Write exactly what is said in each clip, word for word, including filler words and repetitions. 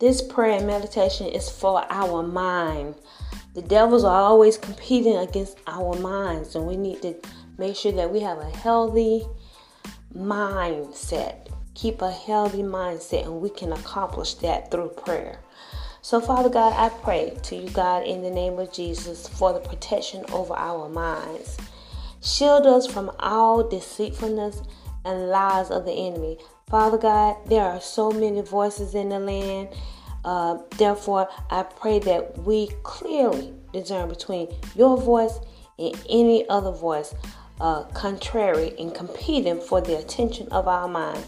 This prayer and meditation is for our mind. The devils are always competing against our minds, and we need to make sure that we have a healthy mindset. Keep a healthy mindset, and we can accomplish that through prayer. So, Father God, I pray to you, God, in the name of Jesus, for the protection over our minds. Shield us from all deceitfulness and lies of the enemy. Father God, there are so many voices in the land. Uh, therefore, I pray that we clearly discern between your voice and any other voice, uh, contrary and competing for the attention of our mind.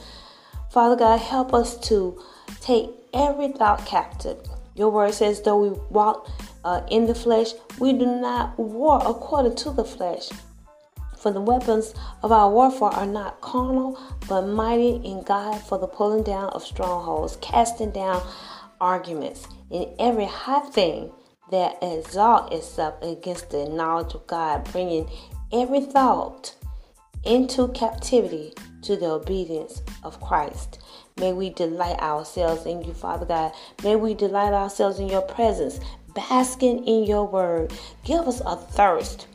Father God, help us to take every thought captive. Your word says, though we walk uh, in the flesh, we do not war according to the flesh. For the weapons of our warfare are not carnal, but mighty in God for the pulling down of strongholds, casting down arguments, and every high thing that exalts itself against the knowledge of God, bringing every thought into captivity to the obedience of Christ. May we delight ourselves in you, Father God. May we delight ourselves in your presence, basking in your word. Give us a thirst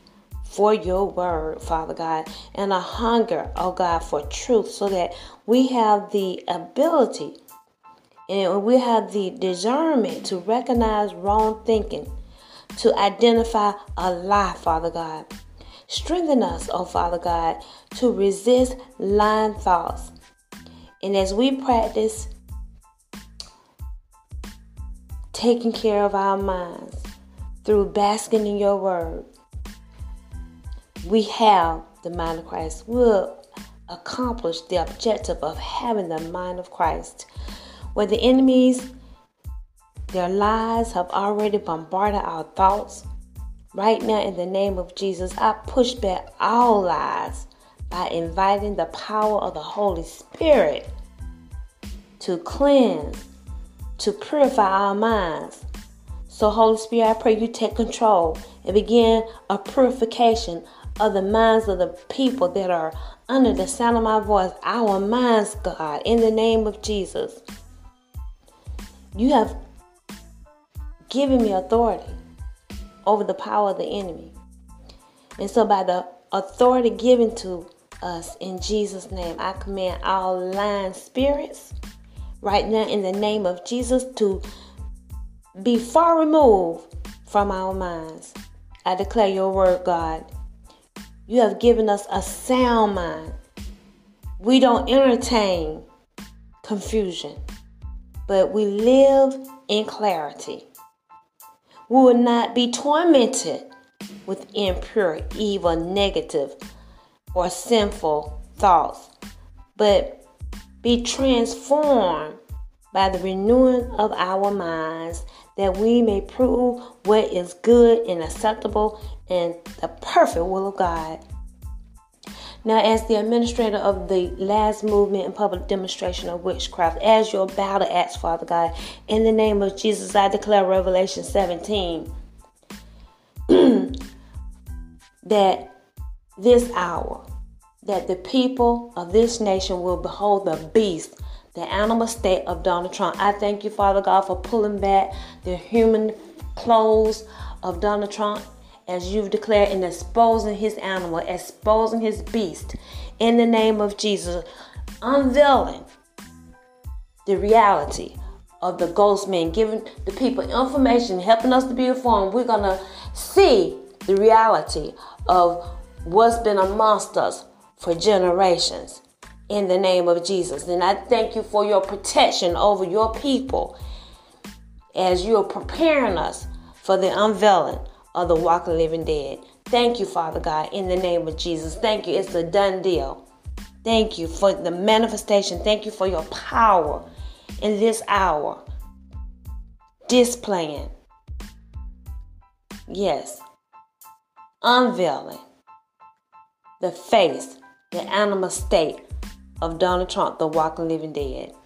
for your word, Father God, and a hunger, oh God, for truth, so that we have the ability and we have the discernment to recognize wrong thinking, to identify a lie, Father God. Strengthen us, oh Father God, to resist lying thoughts. And as we practice taking care of our minds through basking in your word, we have the mind of Christ. We'll accomplish the objective of having the mind of Christ. Where the enemies, their lies have already bombarded our thoughts, right now in the name of Jesus, I push back all lies by inviting the power of the Holy Spirit to cleanse, to purify our minds. So Holy Spirit, I pray you take control and begin a purification of the minds of the people that are under the sound of my voice, our minds, God, in the name of Jesus. You have given me authority over the power of the enemy. And so by the authority given to us in Jesus' name, I command all lying spirits right now in the name of Jesus to be far removed from our minds. I declare your word, God. You have given us a sound mind. We don't entertain confusion, but we live in clarity. We will not be tormented with impure, evil, negative, or sinful thoughts, but be transformed by the renewing of our minds, that we may prove what is good and acceptable and the perfect will of God. Now, as the administrator of the last movement and public demonstration of witchcraft, as your battle axe, Father God, in the name of Jesus, I declare Revelation seventeen that this hour, that the people of this nation will behold the beast, the animal state of Donald Trump. I thank you, Father God, for pulling back the human clothes of Donald Trump, as you've declared, and exposing his animal, exposing his beast. In the name of Jesus, unveiling the reality of the ghost men, giving the people information, helping us to be informed. We're going to see the reality of what's been amongst us for generations in the name of Jesus. And I thank you for your protection over your people as you are preparing us for the unveiling of the walking living dead. Thank you, Father God, in the name of Jesus. Thank you. It's a done deal. Thank you for the manifestation. Thank you for your power in this hour. Displaying. Yes. Unveiling the face, the animal state of Donald Trump, the walking living dead.